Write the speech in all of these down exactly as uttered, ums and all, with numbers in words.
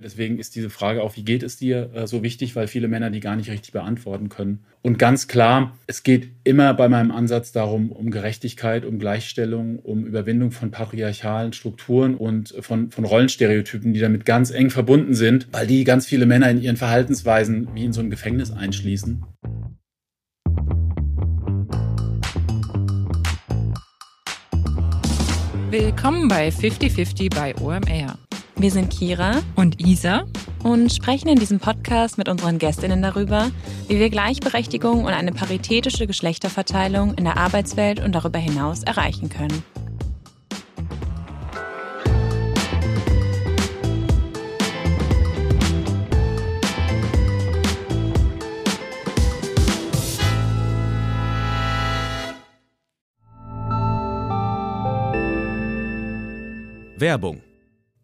Deswegen ist diese Frage auch, wie geht es dir, so wichtig, weil viele Männer die gar nicht richtig beantworten können. Und ganz klar, es geht immer bei meinem Ansatz darum, um Gerechtigkeit, um Gleichstellung, um Überwindung von patriarchalen Strukturen und von, von Rollenstereotypen, die damit ganz eng verbunden sind, weil die ganz viele Männer in ihren Verhaltensweisen wie in so ein Gefängnis einschließen. Willkommen bei fifty fifty bei O M R. Wir sind Kira und Isa und sprechen in diesem Podcast mit unseren Gästinnen darüber, wie wir Gleichberechtigung und eine paritätische Geschlechterverteilung in der Arbeitswelt und darüber hinaus erreichen können. Werbung.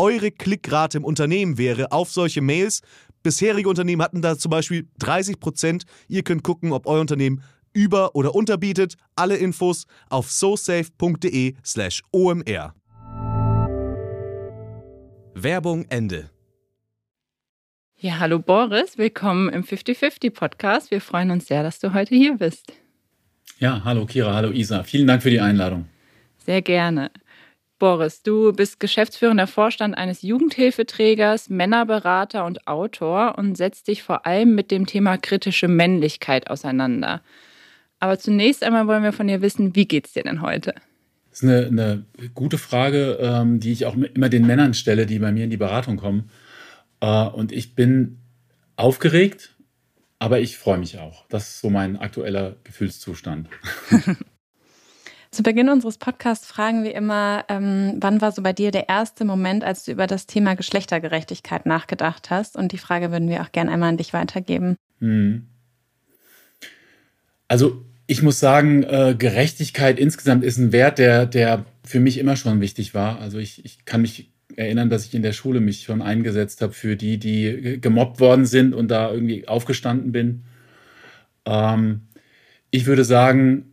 eure Klickrate im Unternehmen wäre auf solche Mails. Bisherige Unternehmen hatten da zum Beispiel dreißig Prozent. Ihr könnt gucken, ob euer Unternehmen über- oder unterbietet. Alle Infos auf sosafe punkt de slash o m r. Werbung Ende. Ja, hallo Boris, willkommen im fifty fifty Podcast. Wir freuen uns sehr, dass du heute hier bist. Ja, hallo Kira, hallo Isa. Vielen Dank für die Einladung. Sehr gerne. Boris, du bist geschäftsführender Vorstand eines Jugendhilfeträgers, Männerberater und Autor und setzt dich vor allem mit dem Thema kritische Männlichkeit auseinander. Aber zunächst einmal wollen wir von dir wissen, wie geht's dir denn heute? Das ist eine, eine gute Frage, ähm, die ich auch immer den Männern stelle, die bei mir in die Beratung kommen. Äh, und ich bin aufgeregt, aber ich freue mich auch. Das ist so mein aktueller Gefühlszustand. Zu Beginn unseres Podcasts fragen wir immer, ähm, wann war so bei dir der erste Moment, als du über das Thema Geschlechtergerechtigkeit nachgedacht hast? Und die Frage würden wir auch gerne einmal an dich weitergeben. Hm. Also ich muss sagen, äh, Gerechtigkeit insgesamt ist ein Wert, der, der für mich immer schon wichtig war. Also ich, ich kann mich erinnern, dass ich in der Schule mich schon eingesetzt habe für die, die gemobbt worden sind und da irgendwie aufgestanden bin. Ähm, ich würde sagen,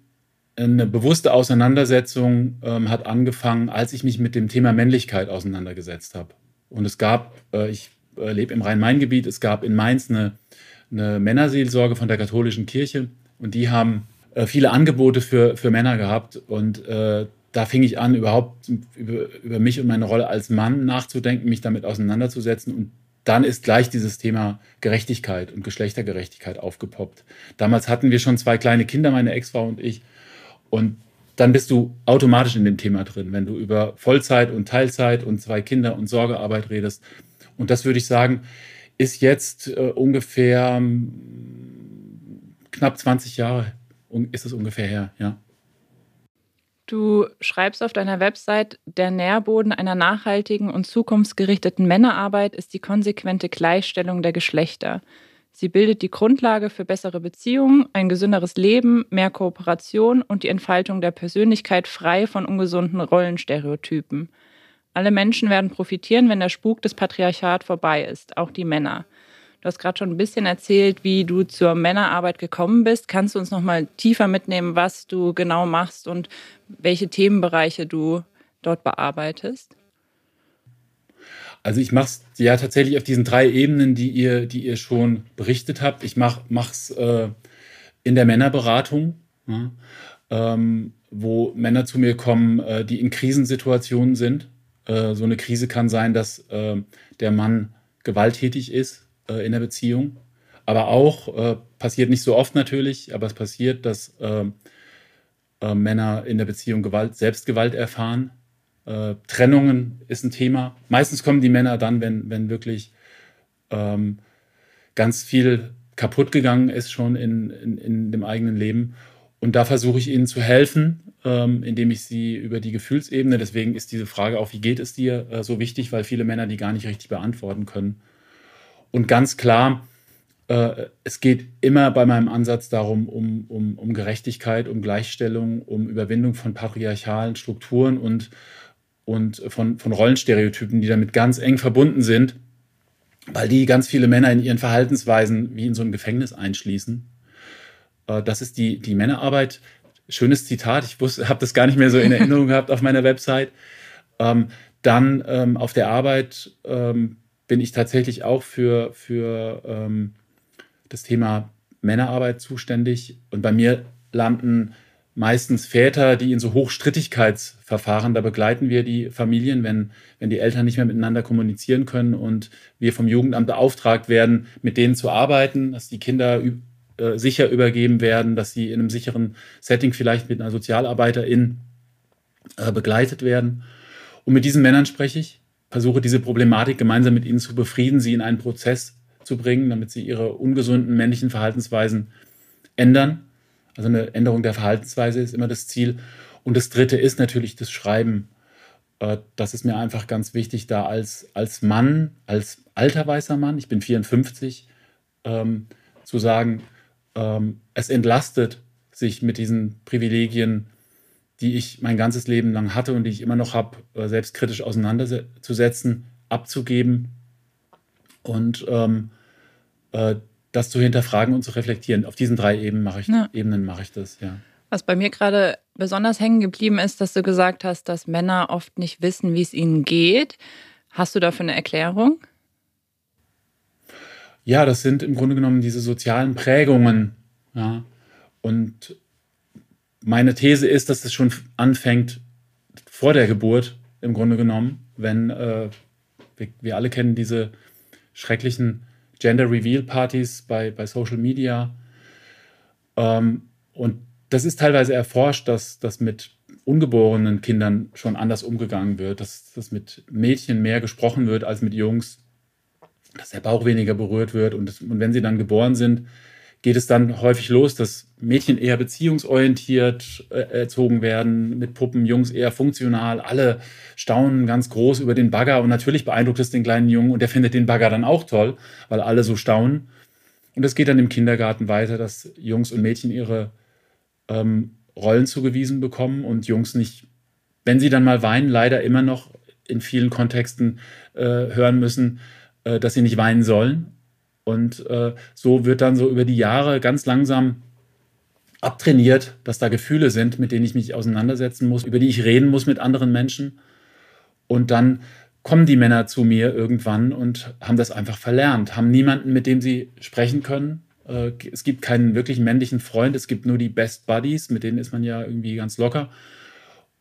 eine bewusste Auseinandersetzung ähm, hat angefangen, als ich mich mit dem Thema Männlichkeit auseinandergesetzt habe. Und es gab, äh, ich äh, lebe im Rhein-Main-Gebiet, es gab in Mainz eine, eine Männerseelsorge von der katholischen Kirche und die haben äh, viele Angebote für, für Männer gehabt. Und äh, da fing ich an, überhaupt über, über mich und meine Rolle als Mann nachzudenken, mich damit auseinanderzusetzen. Und dann ist gleich dieses Thema Gerechtigkeit und Geschlechtergerechtigkeit aufgepoppt. Damals hatten wir schon zwei kleine Kinder, meine Ex-Frau und ich. Und dann bist du automatisch in dem Thema drin, wenn du über Vollzeit und Teilzeit und zwei Kinder und Sorgearbeit redest. Und das würde ich sagen, ist jetzt äh, ungefähr mh, knapp zwanzig Jahre ist es ungefähr her, ja. Du schreibst auf deiner Website, der Nährboden einer nachhaltigen und zukunftsgerichteten Männerarbeit ist die konsequente Gleichstellung der Geschlechter. Sie bildet die Grundlage für bessere Beziehungen, ein gesünderes Leben, mehr Kooperation und die Entfaltung der Persönlichkeit frei von ungesunden Rollenstereotypen. Alle Menschen werden profitieren, wenn der Spuk des Patriarchats vorbei ist, auch die Männer. Du hast gerade schon ein bisschen erzählt, wie du zur Männerarbeit gekommen bist. Kannst du uns noch mal tiefer mitnehmen, was du genau machst und welche Themenbereiche du dort bearbeitest? Also ich mache es ja tatsächlich auf diesen drei Ebenen, die ihr, die ihr schon berichtet habt. Ich mache es äh, in der Männerberatung, ja, ähm, wo Männer zu mir kommen, äh, die in Krisensituationen sind, Äh, so eine Krise kann sein, dass äh, der Mann gewalttätig ist äh, in der Beziehung. Aber auch, äh, passiert nicht so oft natürlich, aber es passiert, dass äh, äh, Männer in der Beziehung Gewalt, Selbstgewalt erfahren. Äh, Trennungen ist ein Thema. Meistens kommen die Männer dann, wenn, wenn wirklich ähm, ganz viel kaputt gegangen ist schon in, in, in dem eigenen Leben. Und da versuche ich ihnen zu helfen, ähm, indem ich sie über die Gefühlsebene, deswegen ist diese Frage auch, wie geht es dir, äh, so wichtig, weil viele Männer die gar nicht richtig beantworten können. Und ganz klar, es geht immer bei meinem Ansatz darum, um, um, um Gerechtigkeit, um Gleichstellung, um Überwindung von patriarchalen Strukturen und, und von, von Rollenstereotypen, die damit ganz eng verbunden sind, weil die ganz viele Männer in ihren Verhaltensweisen wie in so einem Gefängnis einschließen. Das ist die, die Männerarbeit. Schönes Zitat, ich habe das gar nicht mehr so in Erinnerung gehabt auf meiner Website. Dann auf der Arbeit bin ich tatsächlich auch für... für das Thema Männerarbeit zuständig. Und bei mir landen meistens Väter, die in so Hochstrittigkeitsverfahren, da begleiten wir die Familien, wenn, wenn die Eltern nicht mehr miteinander kommunizieren können und wir vom Jugendamt beauftragt werden, mit denen zu arbeiten, dass die Kinder äh, sicher übergeben werden, dass sie in einem sicheren Setting vielleicht mit einer Sozialarbeiterin äh, begleitet werden. Und mit diesen Männern spreche ich, versuche diese Problematik gemeinsam mit ihnen zu befrieden, sie in einen Prozess zu bringen, damit sie ihre ungesunden männlichen Verhaltensweisen ändern. Also eine Änderung der Verhaltensweise ist immer das Ziel. Und das Dritte ist natürlich das Schreiben. Das ist mir einfach ganz wichtig, da als, als Mann, als alter weißer Mann, ich bin vierundfünfzig, ähm, zu sagen, ähm, es entlastet sich mit diesen Privilegien, die ich mein ganzes Leben lang hatte und die ich immer noch habe, selbstkritisch auseinanderzusetzen, abzugeben, und ähm, äh, das zu hinterfragen und zu reflektieren. Auf diesen drei Ebenen mache ich, ja. Ebenen mache ich das, ja. Was bei mir gerade besonders hängen geblieben ist, dass du gesagt hast, dass Männer oft nicht wissen, wie es ihnen geht. Hast du dafür eine Erklärung? Ja, das sind im Grunde genommen diese sozialen Prägungen. Ja. Und meine These ist, dass es schon anfängt vor der Geburt, im Grunde genommen, wenn äh, wir, wir alle kennen diese schrecklichen Gender-Reveal-Partys bei, bei Social Media. Ähm, und das ist teilweise erforscht, dass, dass mit ungeborenen Kindern schon anders umgegangen wird, dass, dass mit Mädchen mehr gesprochen wird als mit Jungs, dass der Bauch weniger berührt wird. Und, das, und wenn sie dann geboren sind, geht es dann häufig los, dass Mädchen eher beziehungsorientiert äh, erzogen werden, mit Puppen, Jungs eher funktional. Alle staunen ganz groß über den Bagger und natürlich beeindruckt es den kleinen Jungen und der findet den Bagger dann auch toll, weil alle so staunen. Und es geht dann im Kindergarten weiter, dass Jungs und Mädchen ihre ähm, Rollen zugewiesen bekommen und Jungs nicht, wenn sie dann mal weinen, leider immer noch in vielen Kontexten äh, hören müssen, äh, dass sie nicht weinen sollen. Und äh, so wird dann so über die Jahre ganz langsam abtrainiert, dass da Gefühle sind, mit denen ich mich auseinandersetzen muss, über die ich reden muss mit anderen Menschen. Und dann kommen die Männer zu mir irgendwann und haben das einfach verlernt, haben niemanden, mit dem sie sprechen können. Äh, es gibt keinen wirklich männlichen Freund, es gibt nur die Best Buddies, mit denen ist man ja irgendwie ganz locker.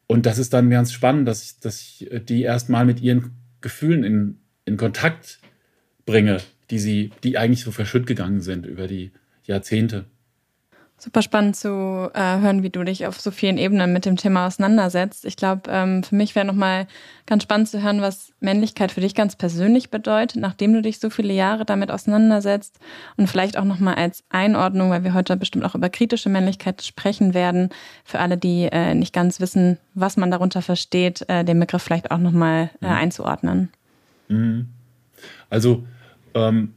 Und das ist dann ganz spannend, dass ich, dass ich die erstmal mit ihren Gefühlen in, in Kontakt bringe, die sie, die eigentlich so verschütt gegangen sind über die Jahrzehnte. Super spannend zu äh, hören, wie du dich auf so vielen Ebenen mit dem Thema auseinandersetzt. Ich glaube, ähm, für mich wäre nochmal ganz spannend zu hören, was Männlichkeit für dich ganz persönlich bedeutet, nachdem du dich so viele Jahre damit auseinandersetzt. Und vielleicht auch nochmal als Einordnung, weil wir heute bestimmt auch über kritische Männlichkeit sprechen werden, für alle, die äh, nicht ganz wissen, was man darunter versteht, äh, den Begriff vielleicht auch nochmal äh, einzuordnen. Mhm. Also Ähm,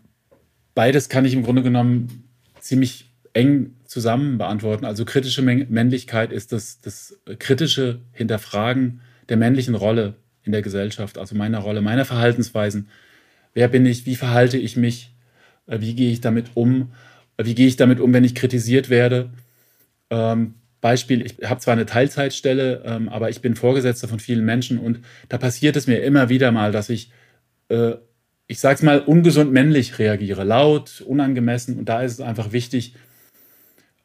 beides kann ich im Grunde genommen ziemlich eng zusammen beantworten. Also kritische Männlichkeit ist das, das kritische Hinterfragen der männlichen Rolle in der Gesellschaft, also meiner Rolle, meiner Verhaltensweisen. Wer bin ich? Wie verhalte ich mich? Wie gehe ich damit um? Wie gehe ich damit um, wenn ich kritisiert werde? Ähm, Beispiel, ich habe zwar eine Teilzeitstelle, ähm, aber ich bin Vorgesetzter von vielen Menschen und da passiert es mir immer wieder mal, dass ich äh, ich sag's mal, ungesund männlich reagiere, laut, unangemessen. Und da ist es einfach wichtig,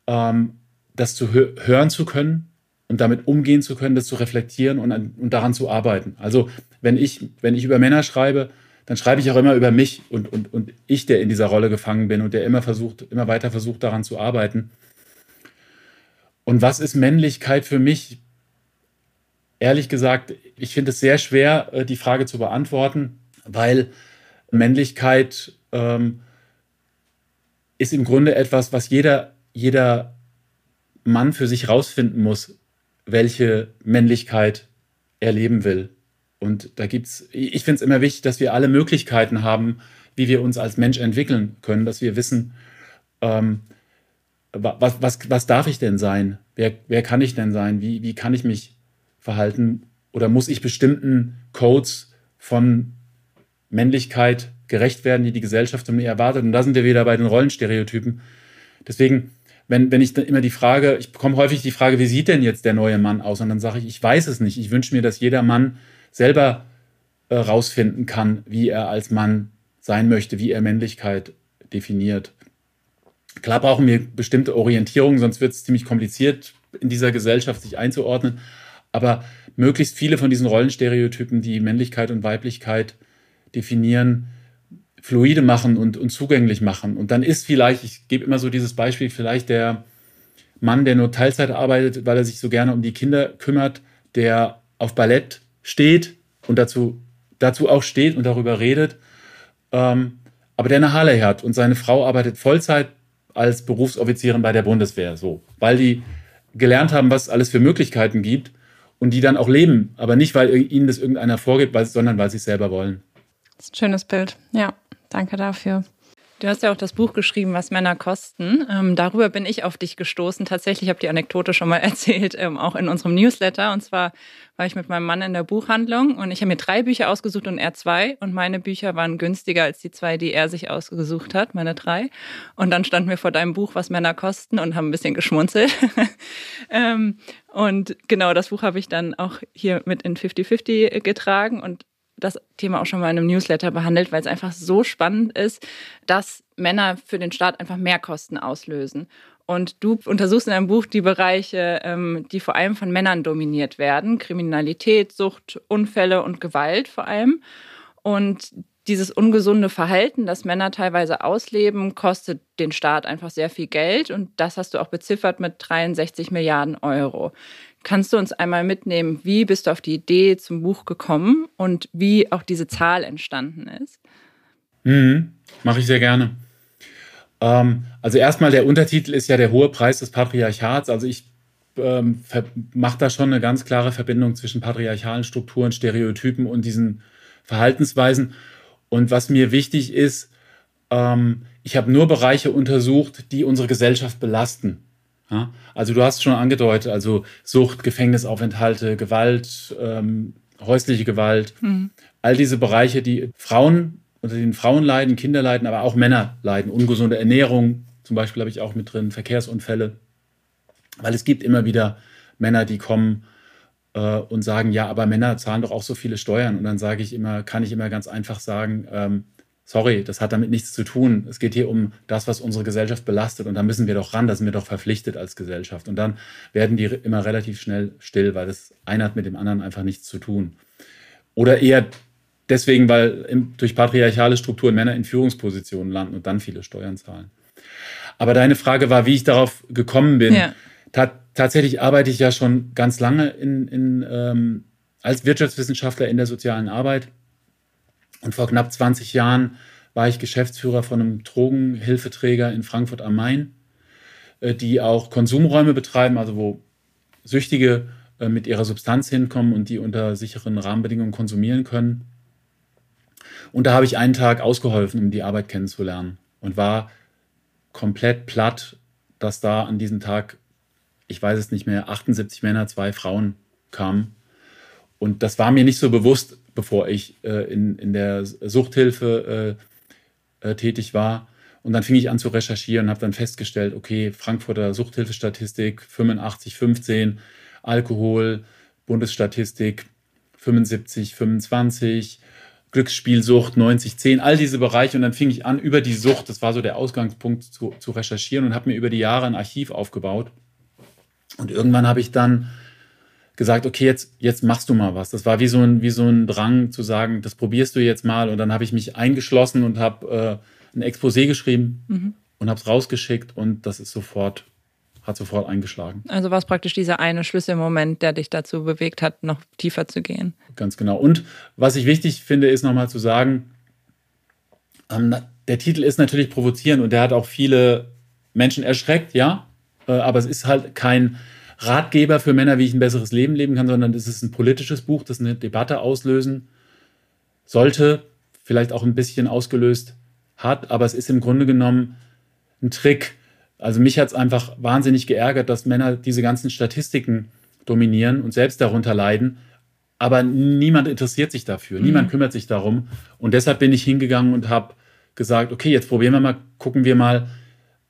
ähm, das zu hö- hören zu können und damit umgehen zu können, das zu reflektieren und, an, und daran zu arbeiten. Also wenn ich, wenn ich über Männer schreibe, dann schreibe ich auch immer über mich und, und, und ich, der in dieser Rolle gefangen bin und der immer versucht, immer weiter versucht, daran zu arbeiten. Und was ist Männlichkeit für mich? Ehrlich gesagt, ich finde es sehr schwer, die Frage zu beantworten, weil Männlichkeit ähm, ist im Grunde etwas, was jeder, jeder Mann für sich rausfinden muss, welche Männlichkeit er leben will. Und da gibt's, ich finde es immer wichtig, dass wir alle Möglichkeiten haben, wie wir uns als Mensch entwickeln können, dass wir wissen, ähm, was, was, was darf ich denn sein? Wer, wer kann ich denn sein? Wie, wie kann ich mich verhalten? Oder muss ich bestimmten Codes von Männlichkeit gerecht werden, die die Gesellschaft von mir erwartet? Und da sind wir wieder bei den Rollenstereotypen. Deswegen, wenn, wenn ich dann immer die Frage, ich bekomme häufig die Frage, wie sieht denn jetzt der neue Mann aus? Und dann sage ich, ich weiß es nicht. Ich wünsche mir, dass jeder Mann selber äh, rausfinden kann, wie er als Mann sein möchte, wie er Männlichkeit definiert. Klar brauchen wir bestimmte Orientierungen, sonst wird es ziemlich kompliziert, in dieser Gesellschaft sich einzuordnen. Aber möglichst viele von diesen Rollenstereotypen, die Männlichkeit und Weiblichkeit definieren, fluide machen und, und zugänglich machen. Und dann ist vielleicht, ich gebe immer so dieses Beispiel, vielleicht der Mann, der nur Teilzeit arbeitet, weil er sich so gerne um die Kinder kümmert, der auf Ballett steht und dazu, dazu auch steht und darüber redet, ähm, aber der eine Harley hat und seine Frau arbeitet Vollzeit als Berufsoffizierin bei der Bundeswehr, so, weil die gelernt haben, was es alles für Möglichkeiten gibt und die dann auch leben, aber nicht, weil ihnen das irgendeiner vorgibt, weil, sondern weil sie es selber wollen. Das ist ein schönes Bild, ja, danke dafür. Du hast ja auch das Buch geschrieben, was Männer kosten. Ähm, darüber bin ich auf dich gestoßen. Tatsächlich habe ich die Anekdote schon mal erzählt, ähm, auch in unserem Newsletter. Und zwar war ich mit meinem Mann in der Buchhandlung und ich habe mir drei Bücher ausgesucht und er zwei. Und meine Bücher waren günstiger als die zwei, die er sich ausgesucht hat, meine drei. Und dann standen wir vor deinem Buch, was Männer kosten, und haben ein bisschen geschmunzelt. ähm, und genau, das Buch habe ich dann auch hier mit in fifty fifty getragen und das Thema auch schon mal in einem Newsletter behandelt, weil es einfach so spannend ist, dass Männer für den Staat einfach mehr Kosten auslösen. Und du untersuchst in deinem Buch die Bereiche, die vor allem von Männern dominiert werden. Kriminalität, Sucht, Unfälle und Gewalt vor allem. Und dieses ungesunde Verhalten, das Männer teilweise ausleben, kostet den Staat einfach sehr viel Geld. Und das hast du auch beziffert mit dreiundsechzig Milliarden Euro. Kannst du uns einmal mitnehmen, wie bist du auf die Idee zum Buch gekommen und wie auch diese Zahl entstanden ist? Mhm, mache ich sehr gerne. Ähm, also erstmal, der Untertitel ist ja der hohe Preis des Patriarchats. Also ich ähm, mache da schon eine ganz klare Verbindung zwischen patriarchalen Strukturen, Stereotypen und diesen Verhaltensweisen. Und was mir wichtig ist, ähm, ich habe nur Bereiche untersucht, die unsere Gesellschaft belasten. Also du hast schon angedeutet, also Sucht, Gefängnisaufenthalte, Gewalt, ähm, häusliche Gewalt, mhm. all diese Bereiche, die Frauen, unter denen Frauen leiden, Kinder leiden, aber auch Männer leiden. Ungesunde Ernährung zum Beispiel habe ich auch mit drin, Verkehrsunfälle, weil es gibt immer wieder Männer, die kommen äh, und sagen, ja, aber Männer zahlen doch auch so viele Steuern. Und dann sage ich immer, kann ich immer ganz einfach sagen, ähm, sorry, das hat damit nichts zu tun. Es geht hier um das, was unsere Gesellschaft belastet. Und da müssen wir doch ran, da sind wir doch verpflichtet als Gesellschaft. Und dann werden die immer relativ schnell still, weil das eine hat mit dem anderen einfach nichts zu tun. Oder eher deswegen, weil im, durch patriarchale Strukturen Männer in Führungspositionen landen und dann viele Steuern zahlen. Aber deine Frage war, wie ich darauf gekommen bin. Ja. Ta- tatsächlich arbeite ich ja schon ganz lange in, in, ähm, als Wirtschaftswissenschaftler in der sozialen Arbeit. Und vor knapp zwanzig Jahren war ich Geschäftsführer von einem Drogenhilfeträger in Frankfurt am Main, die auch Konsumräume betreiben, also wo Süchtige mit ihrer Substanz hinkommen und die unter sicheren Rahmenbedingungen konsumieren können. Und da habe ich einen Tag ausgeholfen, um die Arbeit kennenzulernen, und war komplett platt, dass da an diesem Tag, ich weiß es nicht mehr, achtundsiebzig Männer, zwei Frauen kamen. Und das war mir nicht so bewusst, bevor ich äh, in, in der Suchthilfe äh, äh, tätig war. Und dann fing ich an zu recherchieren und habe dann festgestellt, okay, Frankfurter Suchthilfestatistik, fünfundachtzig fünfzehn, Alkohol, Bundesstatistik, fünfundsiebzig fünfundzwanzig, Glücksspielsucht, neunzig zehn, all diese Bereiche. Und dann fing ich an, über die Sucht, das war so der Ausgangspunkt, zu, zu recherchieren und habe mir über die Jahre ein Archiv aufgebaut. Und irgendwann habe ich dann gesagt, okay, jetzt, jetzt machst du mal was. Das war wie so ein, wie so ein Drang zu sagen, das probierst du jetzt mal. Und dann habe ich mich eingeschlossen und habe äh, ein Exposé geschrieben mhm. und habe es rausgeschickt. Und das ist sofort, hat sofort eingeschlagen. Also war es praktisch dieser eine Schlüsselmoment, der dich dazu bewegt hat, noch tiefer zu gehen. Ganz genau. Und was ich wichtig finde, ist nochmal zu sagen, ähm, der Titel ist natürlich provozierend und der hat auch viele Menschen erschreckt, ja. Äh, aber es ist halt kein Ratgeber für Männer, wie ich ein besseres Leben leben kann, sondern es ist ein politisches Buch, das eine Debatte auslösen sollte, vielleicht auch ein bisschen ausgelöst hat, aber es ist im Grunde genommen ein Trick. Also mich hat es einfach wahnsinnig geärgert, dass Männer diese ganzen Statistiken dominieren und selbst darunter leiden, aber niemand interessiert sich dafür, mhm. niemand kümmert sich darum und deshalb bin ich hingegangen und habe gesagt, okay, jetzt probieren wir mal, gucken wir mal,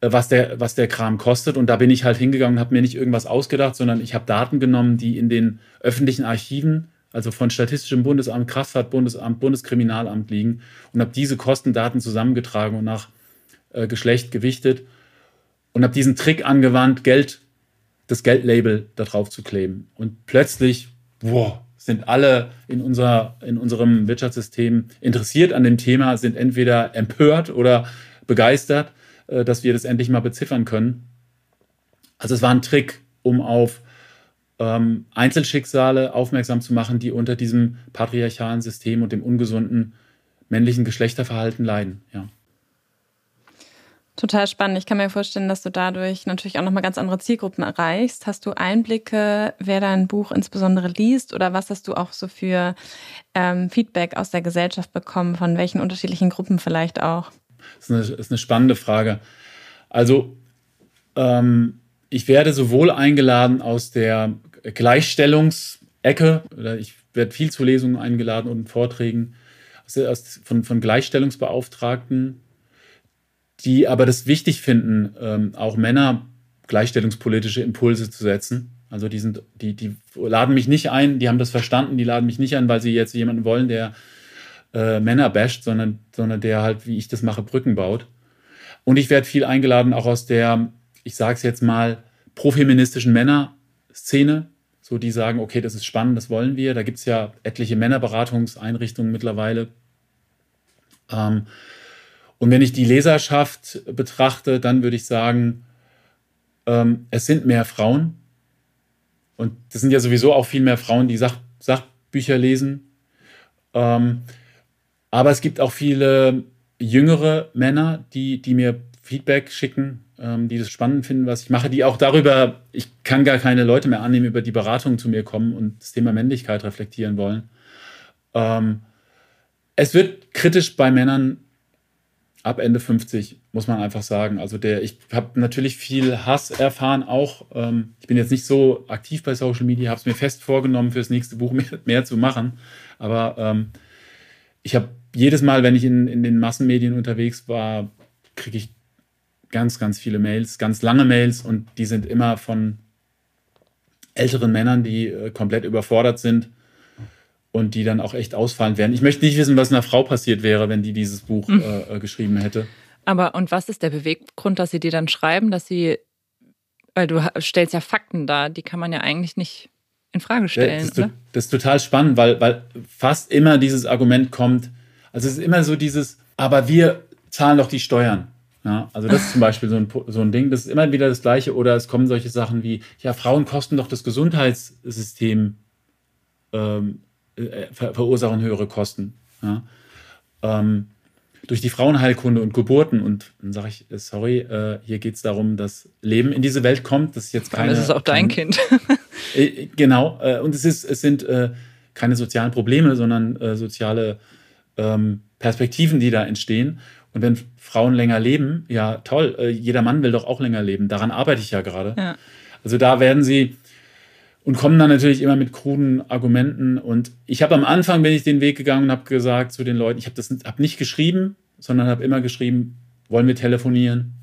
was der, was der Kram kostet. Und da bin ich halt hingegangen und habe mir nicht irgendwas ausgedacht, sondern ich habe Daten genommen, die in den öffentlichen Archiven, also von Statistischem Bundesamt, Kraftfahrt-Bundesamt, Bundeskriminalamt liegen und habe diese Kostendaten zusammengetragen und nach äh, Geschlecht gewichtet und habe diesen Trick angewandt, Geld, das Geldlabel da drauf zu kleben. Und plötzlich, wow, sind alle in, unser, in unserem Wirtschaftssystem interessiert an dem Thema, sind entweder empört oder begeistert, dass wir das endlich mal beziffern können. Also es war ein Trick, um auf ähm, Einzelschicksale aufmerksam zu machen, die unter diesem patriarchalen System und dem ungesunden männlichen Geschlechterverhalten leiden. Ja. Total spannend. Ich kann mir vorstellen, dass du dadurch natürlich auch nochmal ganz andere Zielgruppen erreichst. Hast du Einblicke, wer dein Buch insbesondere liest oder was hast du auch so für ähm, Feedback aus der Gesellschaft bekommen, von welchen unterschiedlichen Gruppen vielleicht auch? Das ist eine, ist eine spannende Frage. Also ähm, ich werde sowohl eingeladen aus der Gleichstellungsecke, oder ich werde viel zu Lesungen eingeladen und Vorträgen aus, von, von Gleichstellungsbeauftragten, die aber das wichtig finden, ähm, auch Männer gleichstellungspolitische Impulse zu setzen. Also die, sind, die, die laden mich nicht ein, die haben das verstanden, die laden mich nicht ein, weil sie jetzt jemanden wollen, der Äh, Männer basht, sondern, sondern der halt, wie ich das mache, Brücken baut. Und ich werde viel eingeladen, auch aus der, ich sage es jetzt mal, profeministischen Männerszene, so die sagen, okay, das ist spannend, das wollen wir. Da gibt es ja etliche Männerberatungseinrichtungen mittlerweile. Ähm, und wenn ich die Leserschaft betrachte, dann würde ich sagen, ähm, es sind mehr Frauen. Und das sind ja sowieso auch viel mehr Frauen, die Sach- Sachbücher lesen. Ähm, Aber es gibt auch viele jüngere Männer, die, die mir Feedback schicken, ähm, die das spannend finden, was ich mache, die auch darüber, ich kann gar keine Leute mehr annehmen, über die Beratung zu mir kommen und das Thema Männlichkeit reflektieren wollen. Ähm, es wird kritisch bei Männern ab Ende fünfzig, muss man einfach sagen. Also der, ich habe natürlich viel Hass erfahren auch. Ähm, ich bin jetzt nicht so aktiv bei Social Media, habe es mir fest vorgenommen, fürs nächste Buch mehr, mehr zu machen. Aber ähm, ich habe jedes Mal, wenn ich in, in den Massenmedien unterwegs war, kriege ich ganz, ganz viele Mails, ganz lange Mails und die sind immer von älteren Männern, die äh, komplett überfordert sind und die dann auch echt ausfallend werden. Ich möchte nicht wissen, was einer Frau passiert wäre, wenn die dieses Buch äh, geschrieben hätte. Aber und was ist der Beweggrund, dass sie dir dann schreiben, dass sie, weil du stellst ja Fakten dar, die kann man ja eigentlich nicht in Frage stellen, das, oder? Das ist total spannend, weil, weil fast immer dieses Argument kommt, also es ist immer so dieses, aber wir zahlen doch die Steuern. Ja, also das ist zum Beispiel so ein, so ein Ding, das ist immer wieder das Gleiche. Oder es kommen solche Sachen wie, ja, Frauen kosten doch das Gesundheitssystem, ähm, ver- verursachen höhere Kosten. Ja? Ähm, durch die Frauenheilkunde und Geburten. Und dann sage ich, sorry, äh, hier geht es darum, dass Leben in diese Welt kommt. Das ist jetzt keine... Das ist auch dein Kind. äh, genau. Äh, und es, ist, es sind äh, keine sozialen Probleme, sondern äh, soziale ähm, Perspektiven, die da entstehen. Und wenn Frauen länger leben, ja toll, äh, jeder Mann will doch auch länger leben. Daran arbeite ich ja gerade. Ja. Also da werden sie... Und kommen dann natürlich immer mit kruden Argumenten. Und ich habe am Anfang, bin ich den Weg gegangen und habe gesagt zu den Leuten, ich habe das hab nicht geschrieben, sondern habe immer geschrieben, wollen wir telefonieren?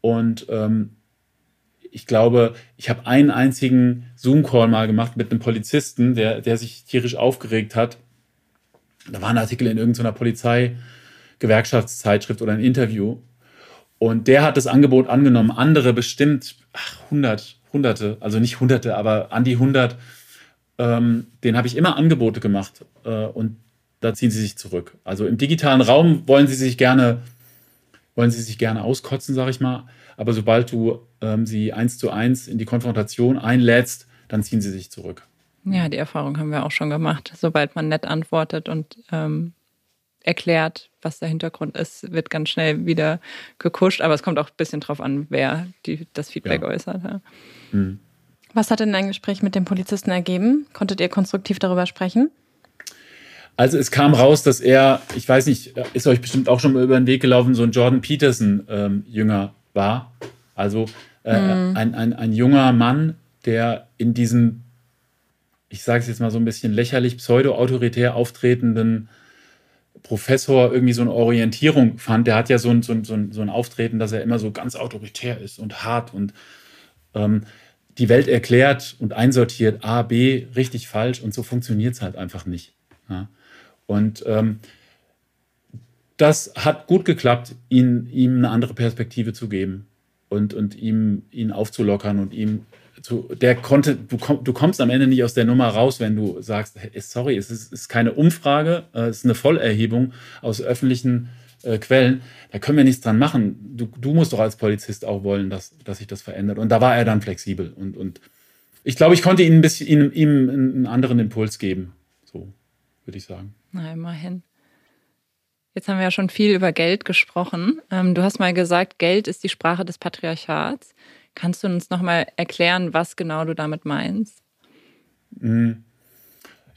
Und ähm, ich glaube, ich habe einen einzigen Zoom-Call mal gemacht mit einem Polizisten, der, der sich tierisch aufgeregt hat. Da war ein Artikel in irgendeiner Polizei-Gewerkschaftszeitschrift oder ein Interview. Und der hat das Angebot angenommen. Andere bestimmt ach, hundert Hunderte, also nicht Hunderte, aber an die hundert, ähm, denen habe ich immer Angebote gemacht äh, und da ziehen sie sich zurück. Also im digitalen Raum wollen sie sich gerne, wollen sie sich gerne auskotzen, sage ich mal, aber sobald du ähm, sie eins zu eins in die Konfrontation einlädst, dann ziehen sie sich zurück. Ja, die Erfahrung haben wir auch schon gemacht. Sobald man nett antwortet und ähm, erklärt, was der Hintergrund ist, wird ganz schnell wieder gekuscht. Aber es kommt auch ein bisschen drauf an, wer die, das Feedback ja. äußert. Ja. Mhm. Was hat denn ein Gespräch mit dem Polizisten ergeben? Konntet ihr konstruktiv darüber sprechen? Also es kam raus, dass er, ich weiß nicht, ist euch bestimmt auch schon mal über den Weg gelaufen, so ein Jordan Peterson ähm, Jünger war. Also äh, mhm. ein, ein, ein junger Mann, der in diesem, ich sage es jetzt mal so ein bisschen lächerlich, pseudo-autoritär auftretenden Professor irgendwie so eine Orientierung fand. Der hat ja so ein, so ein, so ein Auftreten, dass er immer so ganz autoritär ist und hart und ähm, die Welt erklärt und einsortiert, A, B, richtig, falsch, und so funktioniert es halt einfach nicht. Ja? Und ähm, das hat gut geklappt, ihn, ihm eine andere Perspektive zu geben und, und ihm, ihn aufzulockern und ihm Zu, der konnte, du, komm, du kommst am Ende nicht aus der Nummer raus, wenn du sagst, hey, sorry, es ist, ist keine Umfrage, es äh, ist eine Vollerhebung aus öffentlichen äh, Quellen, da können wir nichts dran machen. Du, du musst doch als Polizist auch wollen, dass, dass sich das verändert. Und da war er dann flexibel. Und, und ich glaube, ich konnte ihm ein bisschen, ihm, ihm einen anderen Impuls geben. So, würde ich sagen. Na, immerhin. Jetzt haben wir ja schon viel über Geld gesprochen. Ähm, du hast mal gesagt, Geld ist die Sprache des Patriarchats. Kannst du uns nochmal erklären, was genau du damit meinst?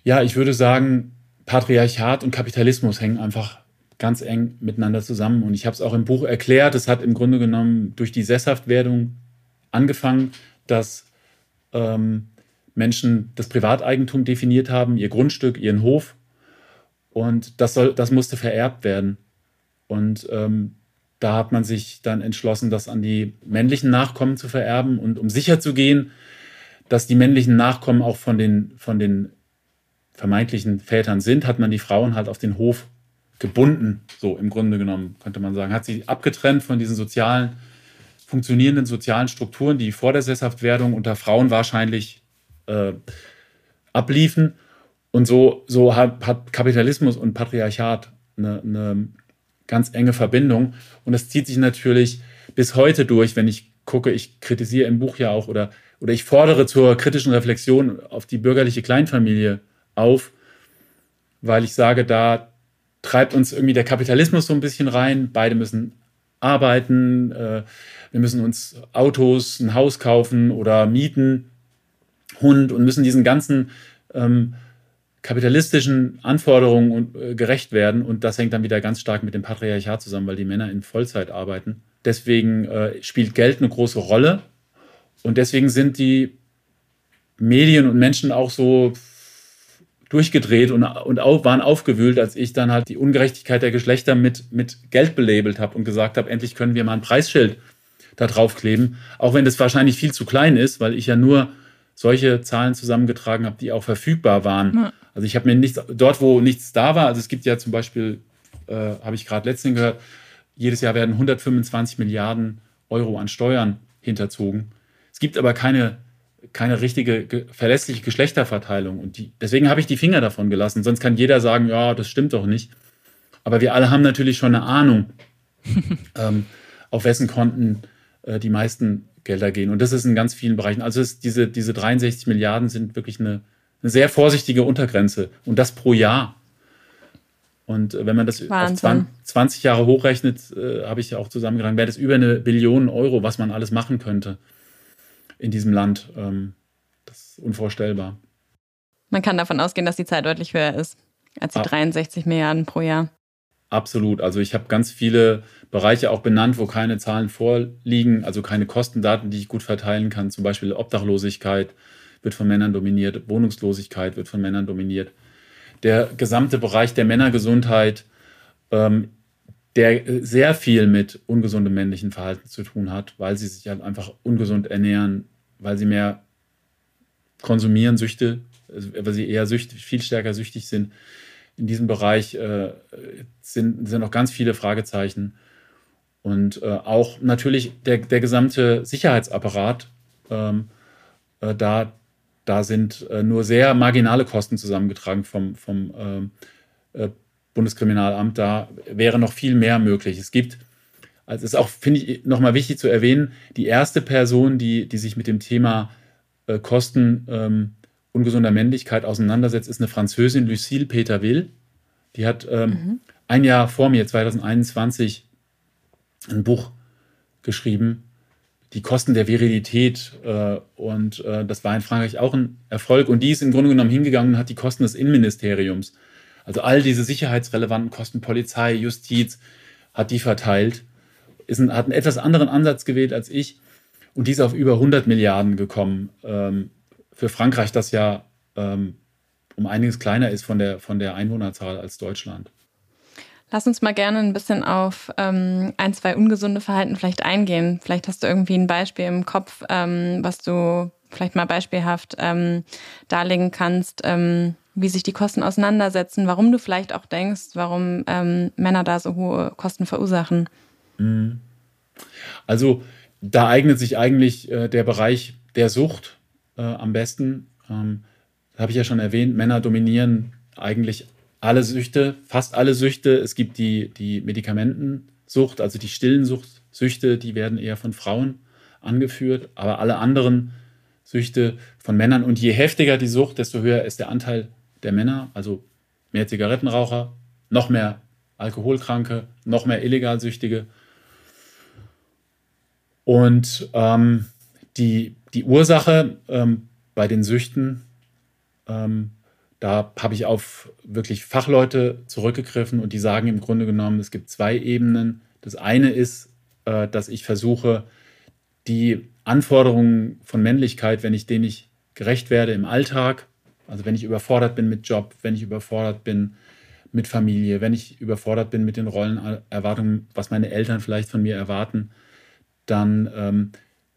Ja, ich würde sagen, Patriarchat und Kapitalismus hängen einfach ganz eng miteinander zusammen. Und ich habe es auch im Buch erklärt, es hat im Grunde genommen durch die Sesshaftwerdung angefangen, dass ähm, Menschen das Privateigentum definiert haben, ihr Grundstück, ihren Hof. Und das, soll, das musste vererbt werden. Und ähm, da hat man sich dann entschlossen, das an die männlichen Nachkommen zu vererben und um sicher zu gehen, dass die männlichen Nachkommen auch von den, von den vermeintlichen Vätern sind, hat man die Frauen halt auf den Hof gebunden, so im Grunde genommen, könnte man sagen. Hat sie abgetrennt von diesen sozialen, funktionierenden sozialen Strukturen, die vor der Sesshaftwerdung unter Frauen wahrscheinlich äh, abliefen. Und so, so hat, hat Kapitalismus und Patriarchat eine, eine ganz enge Verbindung. Und das zieht sich natürlich bis heute durch, wenn ich gucke, ich kritisiere im Buch ja auch oder, oder ich fordere zur kritischen Reflexion auf die bürgerliche Kleinfamilie auf, weil ich sage, da treibt uns irgendwie der Kapitalismus so ein bisschen rein. Beide müssen arbeiten, äh, wir müssen uns Autos, ein Haus kaufen oder mieten, Hund, und müssen diesen ganzen ähm, kapitalistischen Anforderungen und, äh, gerecht werden. Und das hängt dann wieder ganz stark mit dem Patriarchat zusammen, weil die Männer in Vollzeit arbeiten. Deswegen äh, spielt Geld eine große Rolle. Und deswegen sind die Medien und Menschen auch so durchgedreht und, und auch, waren aufgewühlt, als ich dann halt die Ungerechtigkeit der Geschlechter mit, mit Geld belabelt habe und gesagt habe, endlich können wir mal ein Preisschild da draufkleben. Auch wenn das wahrscheinlich viel zu klein ist, weil ich ja nur solche Zahlen zusammengetragen habe, die auch verfügbar waren. Ja. Also ich habe mir nichts, dort wo nichts da war, also es gibt ja zum Beispiel, äh, habe ich gerade letztens gehört, jedes Jahr werden hundertfünfundzwanzig Milliarden Euro an Steuern hinterzogen. Es gibt aber keine, keine richtige ge- verlässliche Geschlechterverteilung. Und die, deswegen habe ich die Finger davon gelassen. Sonst kann jeder sagen, ja, das stimmt doch nicht. Aber wir alle haben natürlich schon eine Ahnung, ähm, auf wessen Konten äh, die meisten Gelder gehen. Und das ist in ganz vielen Bereichen. Also ist diese, diese dreiundsechzig Milliarden sind wirklich eine Eine sehr vorsichtige Untergrenze, und das pro Jahr. Und wenn man das Wahnsinn. auf zwanzig Jahre hochrechnet, äh, habe ich ja auch zusammengetragen, wäre das über eine Billion Euro, was man alles machen könnte in diesem Land. Ähm, das ist unvorstellbar. Man kann davon ausgehen, dass die Zahl deutlich höher ist als die Ab- dreiundsechzig Milliarden pro Jahr. Absolut. Also ich habe ganz viele Bereiche auch benannt, wo keine Zahlen vorliegen, also keine Kostendaten, die ich gut verteilen kann, zum Beispiel Obdachlosigkeit wird von Männern dominiert, Wohnungslosigkeit wird von Männern dominiert. Der gesamte Bereich der Männergesundheit, ähm, der sehr viel mit ungesundem männlichen Verhalten zu tun hat, weil sie sich halt einfach ungesund ernähren, weil sie mehr konsumieren, Süchte, weil sie eher süchtig, viel stärker süchtig sind. In diesem Bereich äh, sind, sind noch ganz viele Fragezeichen. Und äh, auch natürlich der, der gesamte Sicherheitsapparat, ähm, äh, da, da sind äh, nur sehr marginale Kosten zusammengetragen vom, vom äh, äh, Bundeskriminalamt. Da wäre noch viel mehr möglich. Es gibt, also es ist auch, finde ich, nochmal wichtig zu erwähnen, die erste Person, die, die sich mit dem Thema äh, Kosten ähm, ungesunder Männlichkeit auseinandersetzt, ist eine Französin, Lucille Peterville. Die hat ähm, mhm. ein Jahr vor mir, zwanzig einundzwanzig, ein Buch geschrieben, die Kosten der Virilität. Äh, und äh, das war in Frankreich auch ein Erfolg. Und die ist im Grunde genommen hingegangen und hat die Kosten des Innenministeriums, also all diese sicherheitsrelevanten Kosten, Polizei, Justiz, hat die verteilt. Ist ein, hat einen etwas anderen Ansatz gewählt als ich. Und die ist auf über hundert Milliarden gekommen. Ähm, für Frankreich, das ja ähm, um einiges kleiner ist von der, von der Einwohnerzahl als Deutschland. Lass uns mal gerne ein bisschen auf ähm, ein, zwei ungesunde Verhalten vielleicht eingehen. Vielleicht hast du irgendwie ein Beispiel im Kopf, ähm, was du vielleicht mal beispielhaft ähm, darlegen kannst, ähm, wie sich die Kosten auseinandersetzen, warum du vielleicht auch denkst, warum ähm, Männer da so hohe Kosten verursachen. Also da eignet sich eigentlich äh, der Bereich der Sucht äh, am besten. Ähm, das habe ich ja schon erwähnt, Männer dominieren eigentlich alle Süchte, fast alle Süchte. Es gibt die, die Medikamentensucht, also die stillen Sucht, Süchte, die werden eher von Frauen angeführt, aber alle anderen Süchte von Männern. Und je heftiger die Sucht, desto höher ist der Anteil der Männer, also mehr Zigarettenraucher, noch mehr Alkoholkranke, noch mehr Illegalsüchtige. Und ähm, die, die Ursache ähm, bei den Süchten, ähm, da habe ich auf wirklich Fachleute zurückgegriffen und die sagen im Grunde genommen, es gibt zwei Ebenen. Das eine ist, äh, dass ich versuche, die Anforderungen von Männlichkeit, wenn ich denen nicht gerecht werde im Alltag, also wenn ich überfordert bin mit Job, wenn ich überfordert bin mit Familie, wenn ich überfordert bin mit den Rollenerwartungen, was meine Eltern vielleicht von mir erwarten, dann ähm,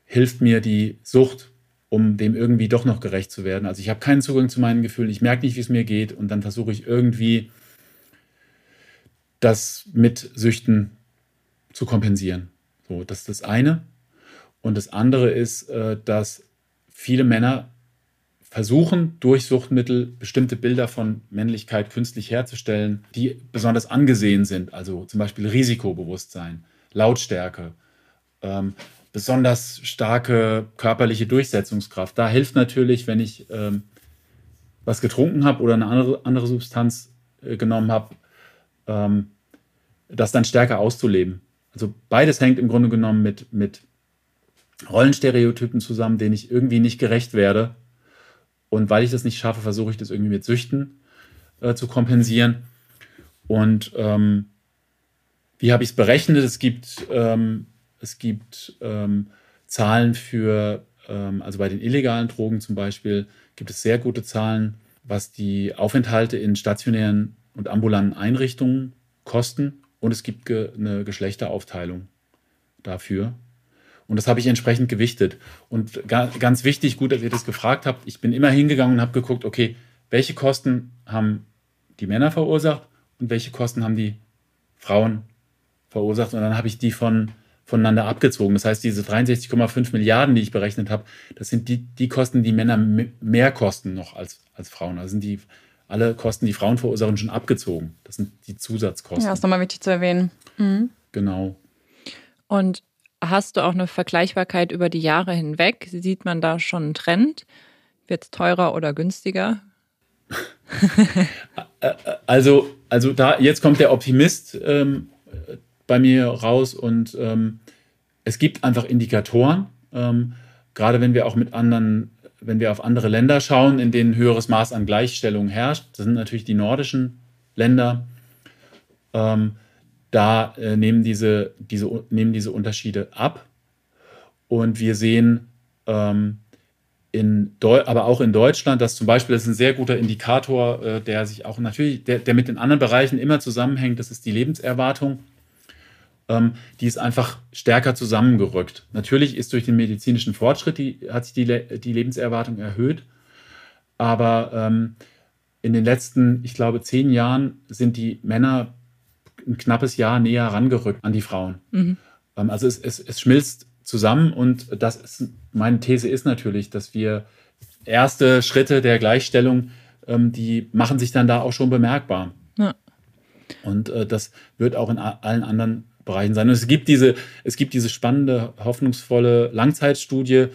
hilft mir die Sucht, um dem irgendwie doch noch gerecht zu werden. Also ich habe keinen Zugang zu meinen Gefühlen, ich merke nicht, wie es mir geht und dann versuche ich irgendwie, das mit Süchten zu kompensieren. So, das ist das eine. Und das andere ist, äh, dass viele Männer versuchen, durch Suchtmittel bestimmte Bilder von Männlichkeit künstlich herzustellen, die besonders angesehen sind. Also zum Beispiel Risikobewusstsein, Lautstärke, Ähm, besonders starke körperliche Durchsetzungskraft. Da hilft natürlich, wenn ich ähm, was getrunken habe oder eine andere, andere Substanz äh, genommen habe, ähm, das dann stärker auszuleben. Also beides hängt im Grunde genommen mit, mit Rollenstereotypen zusammen, denen ich irgendwie nicht gerecht werde. Und weil ich das nicht schaffe, versuche ich das irgendwie mit Süchten äh, zu kompensieren. Und ähm, wie habe ich es berechnet? Es gibt... Ähm, Es gibt ähm, Zahlen für, ähm, also bei den illegalen Drogen zum Beispiel, gibt es sehr gute Zahlen, was die Aufenthalte in stationären und ambulanten Einrichtungen kosten. Und es gibt ge- eine Geschlechteraufteilung dafür. Und das habe ich entsprechend gewichtet. Und ga- ganz wichtig, gut, dass ihr das gefragt habt, ich bin immer hingegangen und habe geguckt, okay, welche Kosten haben die Männer verursacht und welche Kosten haben die Frauen verursacht. Und dann habe ich die von... voneinander abgezogen. Das heißt, diese dreiundsechzig Komma fünf Milliarden, die ich berechnet habe, das sind die, die Kosten, die Männer mehr kosten noch als, als Frauen. Also sind die alle Kosten, die Frauen verursachen, schon abgezogen. Das sind die Zusatzkosten. Ja, das ist nochmal wichtig zu erwähnen. Mhm. Genau. Und hast du auch eine Vergleichbarkeit über die Jahre hinweg? Sieht man da schon einen Trend? Wird es teurer oder günstiger? also, also da, jetzt kommt der Optimist ähm, bei mir raus und ähm, es gibt einfach Indikatoren, ähm, gerade wenn wir auch mit anderen, wenn wir auf andere Länder schauen, in denen ein höheres Maß an Gleichstellung herrscht, das sind natürlich die nordischen Länder, ähm, da äh, nehmen, diese, diese, nehmen diese Unterschiede ab und wir sehen ähm, in Deu- aber auch in Deutschland, dass zum Beispiel, das ist ein sehr guter Indikator, äh, der sich auch natürlich, der, der mit den anderen Bereichen immer zusammenhängt, das ist die Lebenserwartung. Die ist einfach stärker zusammengerückt. Natürlich ist durch den medizinischen Fortschritt, die, hat sich die, Le- die Lebenserwartung erhöht, aber ähm, in den letzten, ich glaube, zehn Jahren sind die Männer ein knappes Jahr näher rangerückt an die Frauen. Mhm. Ähm, also es, es, es schmilzt zusammen. Und das ist, meine These ist natürlich, dass wir erste Schritte der Gleichstellung, ähm, die machen sich dann da auch schon bemerkbar. Ja. Und äh, das wird auch in allen anderen Bereichen sein. Und es gibt diese, es gibt diese spannende, hoffnungsvolle Langzeitstudie,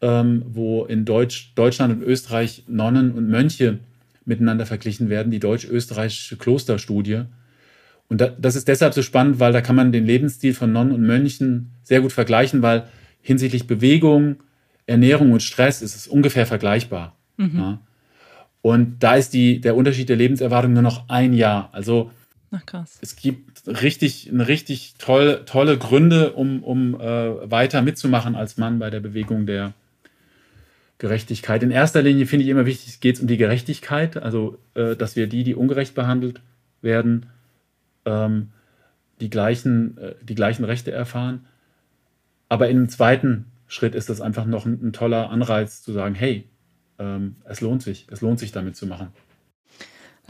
ähm, wo in Deutsch, Deutschland und Österreich Nonnen und Mönche miteinander verglichen werden, die deutsch-österreichische Klosterstudie. Und da, das ist deshalb so spannend, weil da kann man den Lebensstil von Nonnen und Mönchen sehr gut vergleichen, weil hinsichtlich Bewegung, Ernährung und Stress ist es ungefähr vergleichbar. Mhm. Ja. Und da ist die, der Unterschied der Lebenserwartung nur noch ein Jahr. Also Ach, krass. Es gibt richtig, eine richtig toll, tolle Gründe, um, um äh, weiter mitzumachen als Mann bei der Bewegung der Gerechtigkeit. In erster Linie finde ich immer wichtig, geht es um die Gerechtigkeit, also äh, dass wir die, die ungerecht behandelt werden, ähm, die gleichen, äh, die gleichen Rechte erfahren. Aber in einem zweiten Schritt ist das einfach noch ein, ein toller Anreiz zu sagen, hey, ähm, es lohnt sich, es lohnt sich damit zu machen.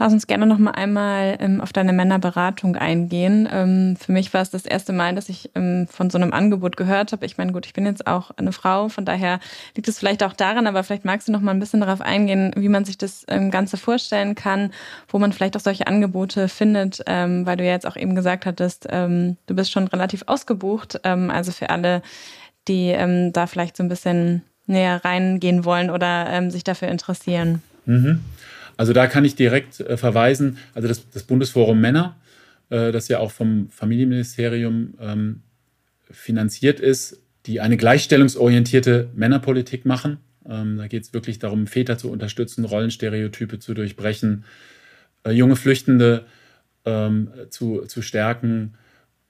Lass uns gerne noch mal einmal ähm, auf deine Männerberatung eingehen. Ähm, für mich war es das erste Mal, dass ich ähm, von so einem Angebot gehört habe. Ich meine, gut, ich bin jetzt auch eine Frau, von daher liegt es vielleicht auch daran, aber vielleicht magst du noch mal ein bisschen darauf eingehen, wie man sich das ähm, Ganze vorstellen kann, wo man vielleicht auch solche Angebote findet, ähm, weil du ja jetzt auch eben gesagt hattest, ähm, du bist schon relativ ausgebucht. Ähm, also für alle, die ähm, da vielleicht so ein bisschen näher reingehen wollen oder ähm, sich dafür interessieren. Mhm. Also da kann ich direkt äh, verweisen, also das, das Bundesforum Männer, äh, das ja auch vom Familienministerium ähm, finanziert ist, die eine gleichstellungsorientierte Männerpolitik machen. Ähm, da geht es wirklich darum, Väter zu unterstützen, Rollenstereotype zu durchbrechen, äh, junge Flüchtende ähm, zu, zu stärken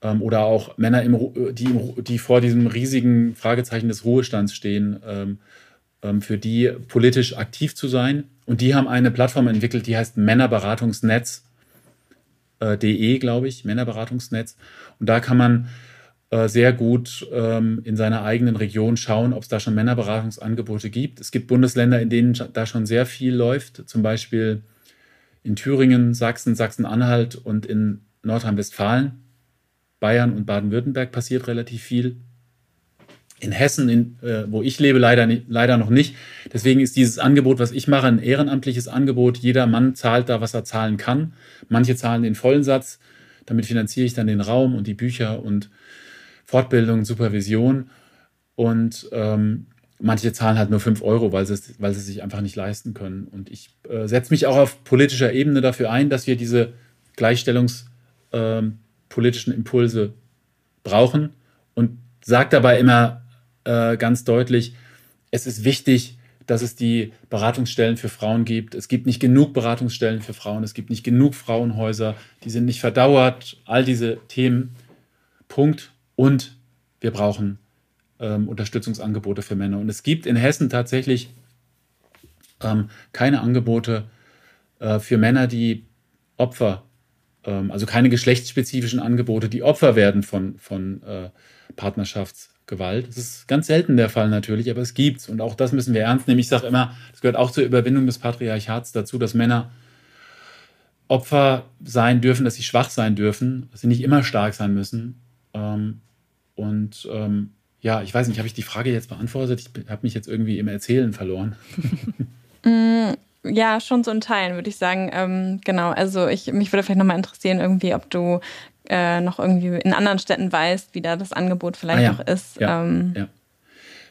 ähm, oder auch Männer, im, die, die vor diesem riesigen Fragezeichen des Ruhestands stehen, ähm, für die politisch aktiv zu sein. Und die haben eine Plattform entwickelt, die heißt Männerberatungsnetz Punkt D E, glaube ich, Männerberatungsnetz. Und da kann man äh, sehr gut ähm, in seiner eigenen Region schauen, ob es da schon Männerberatungsangebote gibt. Es gibt Bundesländer, in denen da schon sehr viel läuft, zum Beispiel in Thüringen, Sachsen, Sachsen-Anhalt und in Nordrhein-Westfalen, Bayern und Baden-Württemberg passiert relativ viel. In Hessen, in, äh, wo ich lebe, leider, leider noch nicht. Deswegen ist dieses Angebot, was ich mache, ein ehrenamtliches Angebot. Jeder Mann zahlt da, was er zahlen kann. Manche zahlen den vollen Satz. Damit finanziere ich dann den Raum und die Bücher und Fortbildung, Supervision. Und ähm, manche zahlen halt nur fünf Euro, weil sie es weil sie sich einfach nicht leisten können. Und ich äh, setze mich auch auf politischer Ebene dafür ein, dass wir diese gleichstellungspolitischen äh, Impulse brauchen. Und sage dabei immer, ganz deutlich, es ist wichtig, dass es die Beratungsstellen für Frauen gibt. Es gibt nicht genug Beratungsstellen für Frauen, es gibt nicht genug Frauenhäuser, die sind nicht verdauert, all diese Themen. Punkt. Und wir brauchen ähm, Unterstützungsangebote für Männer. Und es gibt in Hessen tatsächlich ähm, keine Angebote äh, für Männer, die Opfer, ähm, also keine geschlechtsspezifischen Angebote, die Opfer werden von, von äh, Partnerschafts- Gewalt. Das ist ganz selten der Fall natürlich, aber es gibt's. Und auch das müssen wir ernst nehmen. Ich sage immer, das gehört auch zur Überwindung des Patriarchats dazu, dass Männer Opfer sein dürfen, dass sie schwach sein dürfen, dass sie nicht immer stark sein müssen. Und ja, ich weiß nicht, habe ich die Frage jetzt beantwortet? Ich habe mich jetzt irgendwie im Erzählen verloren. Ja, schon so in Teilen, würde ich sagen. Genau, also ich, mich würde vielleicht nochmal interessieren, irgendwie, ob du Äh, noch irgendwie in anderen Städten weißt, wie da das Angebot vielleicht ah, ja. noch ist. Ja, ähm. ja.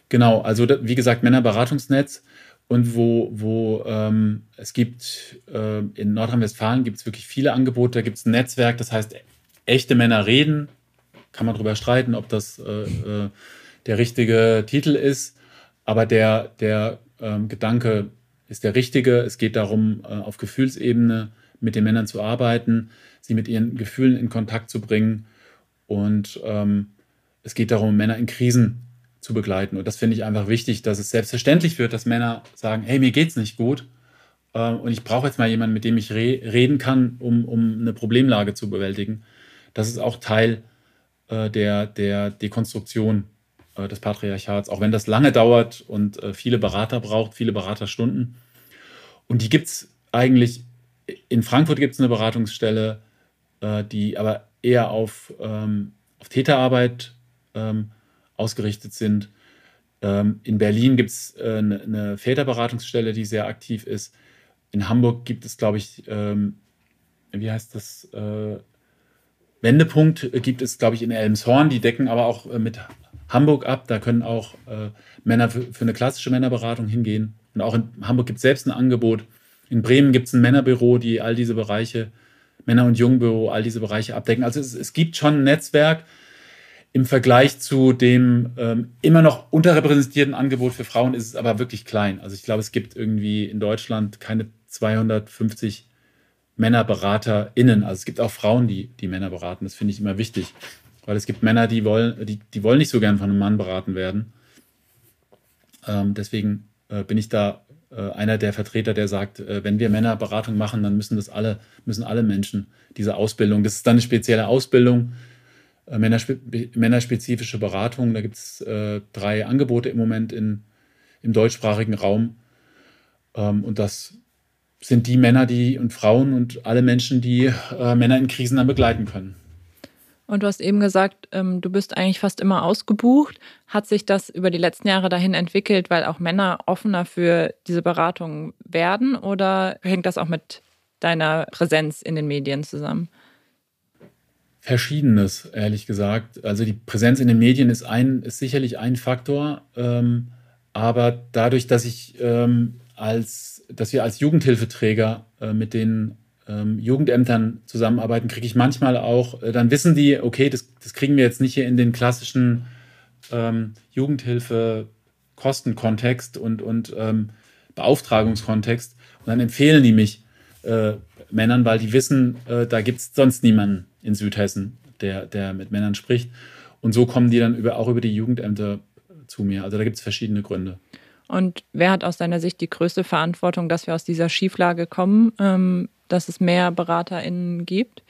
Genau, also da, wie gesagt, Männerberatungsnetz und wo, wo ähm, es gibt, äh, in Nordrhein-Westfalen gibt es wirklich viele Angebote, da gibt es ein Netzwerk, das heißt echte Männer reden, kann man darüber streiten, ob das äh, äh, der richtige Titel ist, aber der, der ähm, Gedanke ist der richtige, es geht darum, äh, auf Gefühlsebene mit den Männern zu arbeiten, sie mit ihren Gefühlen in Kontakt zu bringen. Und ähm, es geht darum, Männer in Krisen zu begleiten. Und das finde ich einfach wichtig, dass es selbstverständlich wird, dass Männer sagen, hey, mir geht's nicht gut äh, und ich brauche jetzt mal jemanden, mit dem ich re- reden kann, um, um eine Problemlage zu bewältigen. Das ist auch Teil äh, der, der Dekonstruktion äh, des Patriarchats, auch wenn das lange dauert und äh, viele Berater braucht, viele Beraterstunden. Und die gibt es eigentlich. In Frankfurt gibt es eine Beratungsstelle, die aber eher auf, ähm, auf Täterarbeit ähm, ausgerichtet sind. Ähm, in Berlin gibt es äh, eine, eine Väterberatungsstelle, die sehr aktiv ist. In Hamburg gibt es, glaube ich, ähm, wie heißt das? Äh, Wendepunkt gibt es, glaube ich, in Elmshorn. Die decken aber auch äh, mit Hamburg ab. Da können auch äh, Männer für, für eine klassische Männerberatung hingehen. Und auch in Hamburg gibt es selbst ein Angebot. In Bremen gibt es ein Männerbüro, die all diese Bereiche, Männer- und Jungbüro, all diese Bereiche abdecken. Also es, es gibt schon ein Netzwerk im Vergleich zu dem ähm, immer noch unterrepräsentierten Angebot für Frauen ist es aber wirklich klein. Also ich glaube, es gibt irgendwie in Deutschland keine zweihundertfünfzig MännerberaterInnen. Also es gibt auch Frauen, die, die Männer beraten. Das finde ich immer wichtig, weil es gibt Männer, die wollen, die, die wollen nicht so gern von einem Mann beraten werden. Ähm, deswegen äh, bin ich da einer der Vertreter, der sagt, wenn wir Männerberatung machen, dann müssen das alle, müssen alle Menschen diese Ausbildung, das ist dann eine spezielle Ausbildung, männerspe männerspezifische Beratung, da gibt es äh, drei Angebote im Moment in, im deutschsprachigen Raum ähm, und das sind die Männer, die und Frauen und alle Menschen, die äh, Männer in Krisen dann begleiten können. Und du hast eben gesagt, ähm, du bist eigentlich fast immer ausgebucht. Hat sich das über die letzten Jahre dahin entwickelt, weil auch Männer offener für diese Beratungen werden? Oder hängt das auch mit deiner Präsenz in den Medien zusammen? Verschiedenes, ehrlich gesagt. Also die Präsenz in den Medien ist, ein, ist sicherlich ein Faktor. Ähm, aber dadurch, dass, ich, ähm, als, dass wir als Jugendhilfeträger äh, mit den Ähm, Jugendämtern zusammenarbeiten, kriege ich manchmal auch, äh, dann wissen die, okay, das, das kriegen wir jetzt nicht hier in den klassischen ähm, Jugendhilfe-Kostenkontext und, und ähm, Beauftragungskontext. Und dann empfehlen die mich äh, Männern, weil die wissen, äh, da gibt es sonst niemanden in Südhessen, der, der mit Männern spricht. Und so kommen die dann über, auch über die Jugendämter zu mir. Also da gibt es verschiedene Gründe. Und wer hat aus deiner Sicht die größte Verantwortung, dass wir aus dieser Schieflage kommen, ähm, dass es mehr BeraterInnen gibt?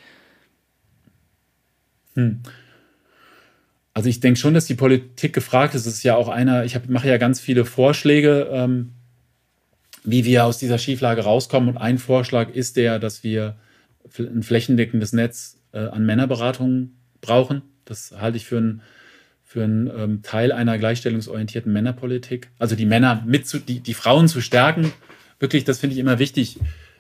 Hm. Also ich denke schon, dass die Politik gefragt ist. Es ist ja auch einer, ich hab, mache ja ganz viele Vorschläge, ähm, wie wir aus dieser Schieflage rauskommen. Und ein Vorschlag ist der, dass wir ein flächendeckendes Netz äh, an Männerberatungen brauchen. Das halte ich für ein für einen ähm, Teil einer gleichstellungsorientierten Männerpolitik. Also die Männer mit zu, die, die Frauen zu stärken, wirklich, das finde ich immer wichtig.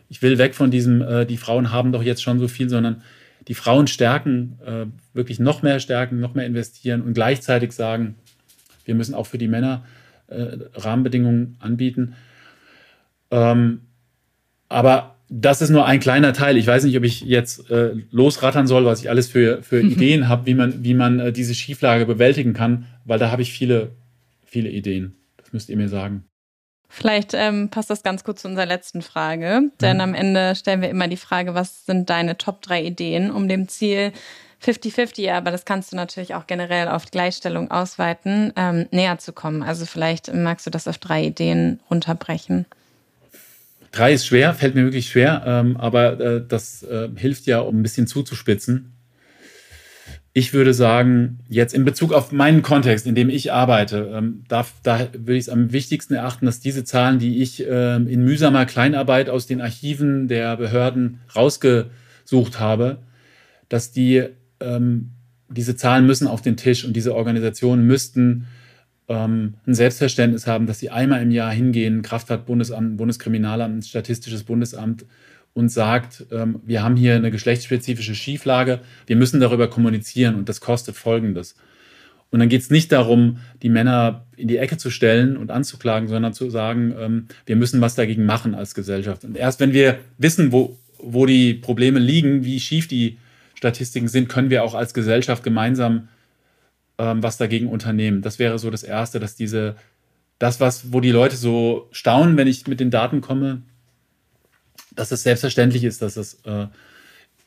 Ich will weg von diesem, äh, die Frauen haben doch jetzt schon so viel, sondern die Frauen stärken, äh, wirklich noch mehr stärken, noch mehr investieren und gleichzeitig sagen, wir müssen auch für die Männer äh, Rahmenbedingungen anbieten. Ähm, aber das ist nur ein kleiner Teil. Ich weiß nicht, ob ich jetzt äh, losrattern soll, was ich alles für, für mhm. Ideen habe, wie man, wie man äh, diese Schieflage bewältigen kann, weil da habe ich viele, viele Ideen. Das müsst ihr mir sagen. Vielleicht ähm, passt das ganz gut zu unserer letzten Frage. Mhm. Denn am Ende stellen wir immer die Frage, was sind deine Top drei Ideen, um dem Ziel fünfzig fünfzig, aber das kannst du natürlich auch generell auf Gleichstellung ausweiten, ähm, näher zu kommen. Also vielleicht magst du das auf drei Ideen runterbrechen. Drei ist schwer, fällt mir wirklich schwer, ähm, aber äh, das äh, hilft ja, um ein bisschen zuzuspitzen. Ich würde sagen, jetzt in Bezug auf meinen Kontext, in dem ich arbeite, ähm, da, da würde ich es am wichtigsten erachten, dass diese Zahlen, die ich ähm, in mühsamer Kleinarbeit aus den Archiven der Behörden rausgesucht habe, dass die, ähm, diese Zahlen müssen auf den Tisch und diese Organisationen müssten ein Selbstverständnis haben, dass sie einmal im Jahr hingehen, Kraftfahrt-Bundesamt, Bundeskriminalamt, Statistisches Bundesamt und sagt, wir haben hier eine geschlechtsspezifische Schieflage, wir müssen darüber kommunizieren und das kostet Folgendes. Und dann geht es nicht darum, die Männer in die Ecke zu stellen und anzuklagen, sondern zu sagen, wir müssen was dagegen machen als Gesellschaft. Und erst wenn wir wissen, wo, wo die Probleme liegen, wie schief die Statistiken sind, können wir auch als Gesellschaft gemeinsam was dagegen unternehmen. Das wäre so das Erste, dass diese, das, was, wo die Leute so staunen, wenn ich mit den Daten komme, dass es selbstverständlich ist, dass es äh,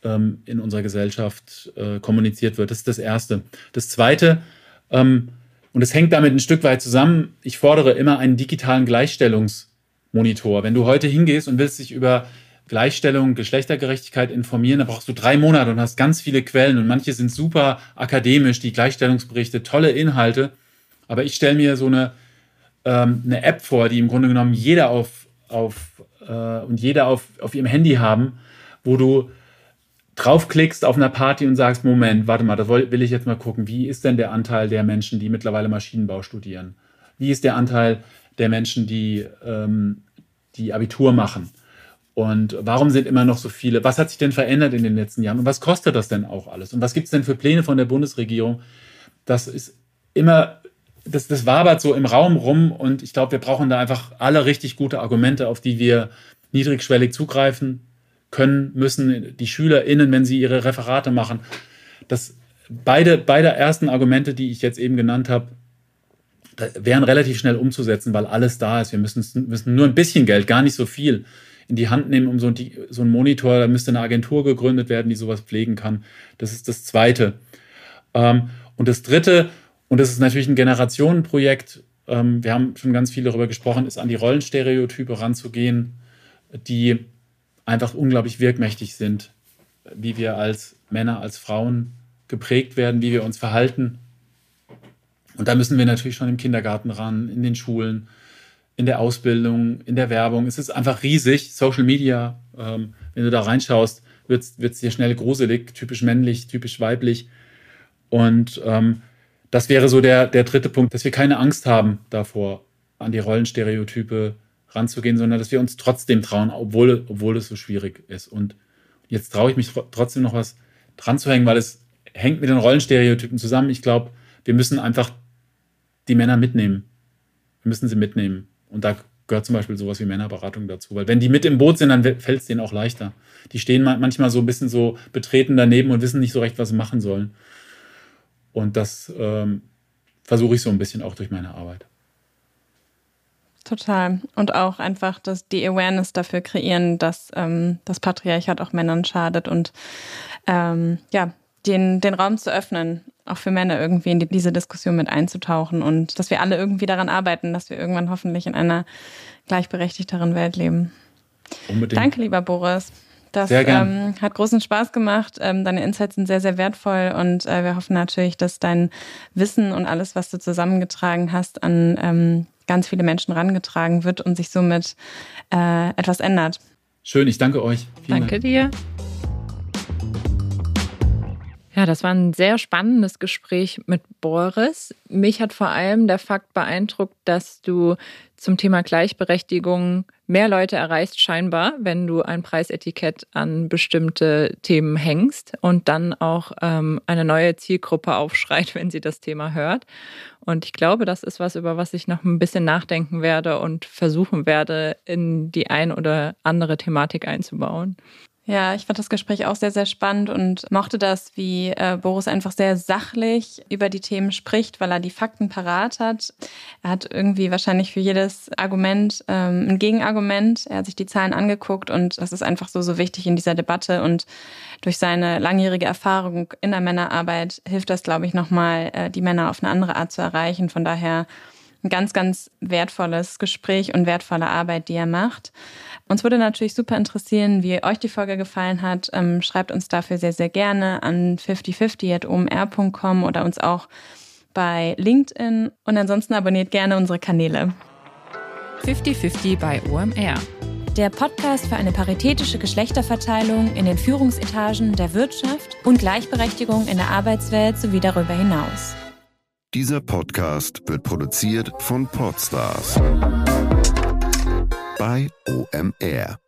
ähm, in unserer Gesellschaft äh, kommuniziert wird. Das ist das Erste. Das Zweite, ähm, und es hängt damit ein Stück weit zusammen, ich fordere immer einen digitalen Gleichstellungsmonitor. Wenn du heute hingehst und willst dich über Gleichstellung, Geschlechtergerechtigkeit informieren, da brauchst du drei Monate und hast ganz viele Quellen und manche sind super akademisch, die Gleichstellungsberichte, tolle Inhalte, aber ich stelle mir so eine, ähm, eine App vor, die im Grunde genommen jeder auf, auf, äh, und jeder auf, auf ihrem Handy haben, wo du draufklickst auf einer Party und sagst, Moment, warte mal, das will ich jetzt mal gucken. Wie ist denn der Anteil der Menschen, die mittlerweile Maschinenbau studieren? Wie ist der Anteil der Menschen, die, ähm, die Abitur machen? Und warum sind immer noch so viele? Was hat sich denn verändert in den letzten Jahren? Und was kostet das denn auch alles? Und was gibt es denn für Pläne von der Bundesregierung? Das ist immer, das, das wabert so im Raum rum. Und ich glaube, wir brauchen da einfach alle richtig gute Argumente, auf die wir niedrigschwellig zugreifen können, müssen, die SchülerInnen, wenn sie ihre Referate machen. Das, beide, beide ersten Argumente, die ich jetzt eben genannt habe, wären relativ schnell umzusetzen, weil alles da ist. Wir müssen, müssen nur ein bisschen Geld, gar nicht so viel, in die Hand nehmen, um so, die, so einen Monitor. Da müsste eine Agentur gegründet werden, die sowas pflegen kann. Das ist das Zweite. Ähm, und das Dritte, und das ist natürlich ein Generationenprojekt, ähm, wir haben schon ganz viel darüber gesprochen, ist an die Rollenstereotype ranzugehen, die einfach unglaublich wirkmächtig sind, wie wir als Männer, als Frauen geprägt werden, wie wir uns verhalten. Und da müssen wir natürlich schon im Kindergarten ran, in den Schulen, in der Ausbildung, in der Werbung. Es ist einfach riesig. Social Media, ähm, wenn du da reinschaust, wird es dir schnell gruselig, typisch männlich, typisch weiblich. Und ähm, das wäre so der, der dritte Punkt, dass wir keine Angst haben davor, an die Rollenstereotype ranzugehen, sondern dass wir uns trotzdem trauen, obwohl, obwohl es so schwierig ist. Und jetzt traue ich mich trotzdem noch was dran zu hängen, weil es hängt mit den Rollenstereotypen zusammen. Ich glaube, wir müssen einfach die Männer mitnehmen. Wir müssen sie mitnehmen. Und da gehört zum Beispiel sowas wie Männerberatung dazu. Weil wenn die mit im Boot sind, dann fällt es denen auch leichter. Die stehen manchmal so ein bisschen so betreten daneben und wissen nicht so recht, was sie machen sollen. Und das ähm, versuche ich so ein bisschen auch durch meine Arbeit. Total. Und auch einfach das, die Awareness dafür kreieren, dass ähm, das Patriarchat auch Männern schadet. Und ähm, ja, den, den Raum zu öffnen, auch für Männer irgendwie in die, diese Diskussion mit einzutauchen und dass wir alle irgendwie daran arbeiten, dass wir irgendwann hoffentlich in einer gleichberechtigteren Welt leben. Unbedingt. Danke, lieber Boris. Das sehr ähm, hat großen Spaß gemacht. Ähm, deine Insights sind sehr, sehr wertvoll und äh, wir hoffen natürlich, dass dein Wissen und alles, was du zusammengetragen hast, an ähm, ganz viele Menschen rangetragen wird und sich somit äh, etwas ändert. Schön, ich danke euch. Vielen danke Dank. Dir. Ja, das war ein sehr spannendes Gespräch mit Boris. Mich hat vor allem der Fakt beeindruckt, dass du zum Thema Gleichberechtigung mehr Leute erreichst scheinbar, wenn du ein Preisetikett an bestimmte Themen hängst und dann auch ähm, eine neue Zielgruppe aufschreit, wenn sie das Thema hört. Und ich glaube, das ist was, über was ich noch ein bisschen nachdenken werde und versuchen werde, in die ein oder andere Thematik einzubauen. Ja, ich fand das Gespräch auch sehr, sehr spannend und mochte das, wie äh, Boris einfach sehr sachlich über die Themen spricht, weil er die Fakten parat hat. Er hat irgendwie wahrscheinlich für jedes Argument ähm, ein Gegenargument. Er hat sich die Zahlen angeguckt und das ist einfach so, so wichtig in dieser Debatte. Und durch seine langjährige Erfahrung in der Männerarbeit hilft das, glaube ich, nochmal, äh, die Männer auf eine andere Art zu erreichen. Von daher ein ganz, ganz wertvolles Gespräch und wertvolle Arbeit, die er macht. Uns würde natürlich super interessieren, wie euch die Folge gefallen hat. Schreibt uns dafür sehr, sehr gerne an fünfzig fünfzig at o m r punkt com oder uns auch bei LinkedIn. Und ansonsten abonniert gerne unsere Kanäle. fünfzig fünfzig bei O M R. Der Podcast für eine paritätische Geschlechterverteilung in den Führungsetagen der Wirtschaft und Gleichberechtigung in der Arbeitswelt sowie darüber hinaus. Dieser Podcast wird produziert von Podstars bei O M R.